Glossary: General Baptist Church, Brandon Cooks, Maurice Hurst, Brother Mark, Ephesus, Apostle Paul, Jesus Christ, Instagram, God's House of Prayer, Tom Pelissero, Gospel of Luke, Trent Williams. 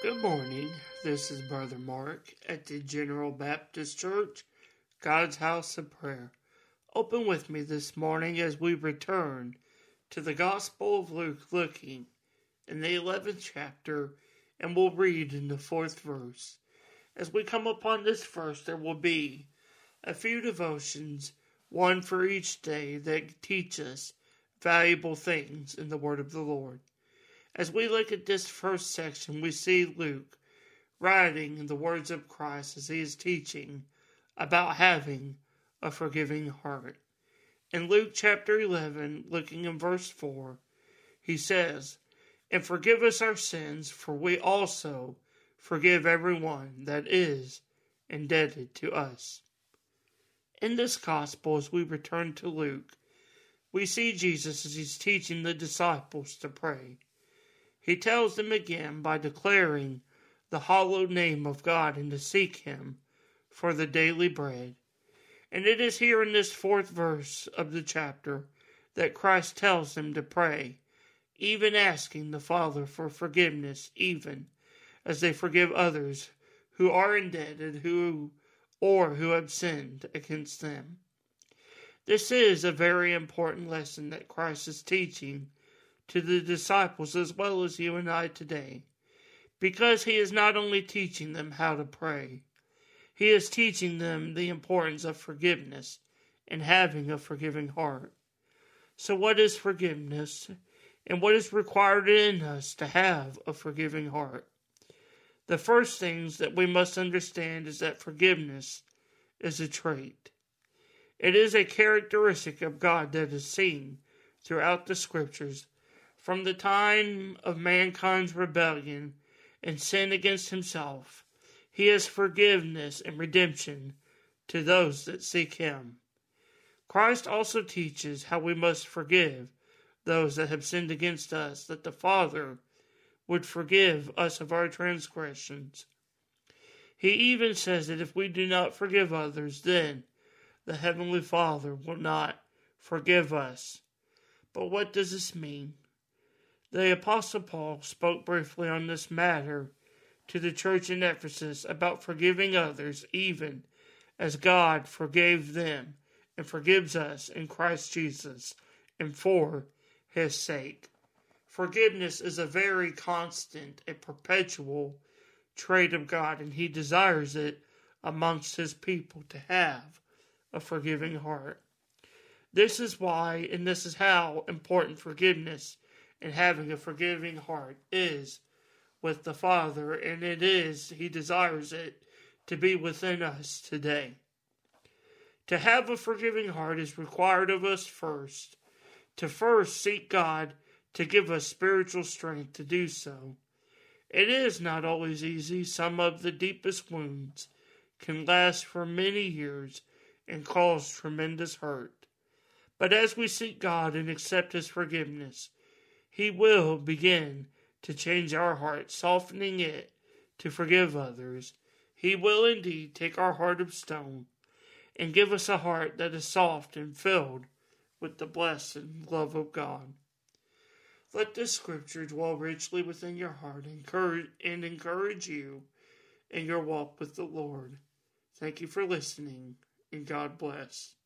Good morning, this is Brother Mark at the General Baptist Church, God's House of Prayer. Open with me this morning as we return to the Gospel of Luke, looking in the 11th chapter, and we'll read in the 4th verse. As we come upon this verse, there will be a few devotions, one for each day, that teach us valuable things in the Word of the Lord. As we look at this first section, we see Luke writing in the words of Christ as he is teaching about having a forgiving heart. In Luke chapter 11, looking in verse 4, he says, "And forgive us our sins, for we also forgive everyone that is indebted to us." In this gospel, as we return to Luke, we see Jesus as he's teaching the disciples to pray. He tells them again by declaring the hallowed name of God and to seek Him for the daily bread. And it is here in this 4th verse of the chapter that Christ tells them to pray, even asking the Father for forgiveness, even as they forgive others who are indebted, who have sinned against them. This is a very important lesson that Christ is teaching to the disciples as well as you and I today, because he is not only teaching them how to pray, he is teaching them the importance of forgiveness and having a forgiving heart. So what is forgiveness, and what is required in us to have a forgiving heart? The first things that we must understand is that forgiveness is a trait. It is a characteristic of God that is seen throughout the Scriptures, from the time of mankind's rebellion and sin against himself. He is forgiveness and redemption to those that seek him. Christ also teaches how we must forgive those that have sinned against us, that the Father would forgive us of our transgressions. He even says that if we do not forgive others, then the Heavenly Father will not forgive us. But what does this mean? The Apostle Paul spoke briefly on this matter to the church in Ephesus about forgiving others, even as God forgave them and forgives us in Christ Jesus and for his sake. Forgiveness is a very constant and perpetual trait of God, and he desires it amongst his people to have a forgiving heart. This is why, and this is how important forgiveness is. And having a forgiving heart is with the Father, and it is, he desires it to be within us today. To have a forgiving heart is required of us first, to first seek God to give us spiritual strength to do so. It is not always easy. Some of the deepest wounds can last for many years and cause tremendous hurt. But as we seek God and accept his forgiveness, he will begin to change our heart, softening it to forgive others. He will indeed take our heart of stone and give us a heart that is soft and filled with the blessed love of God. Let this scripture dwell richly within your heart and encourage you in your walk with the Lord. Thank you for listening, and God bless.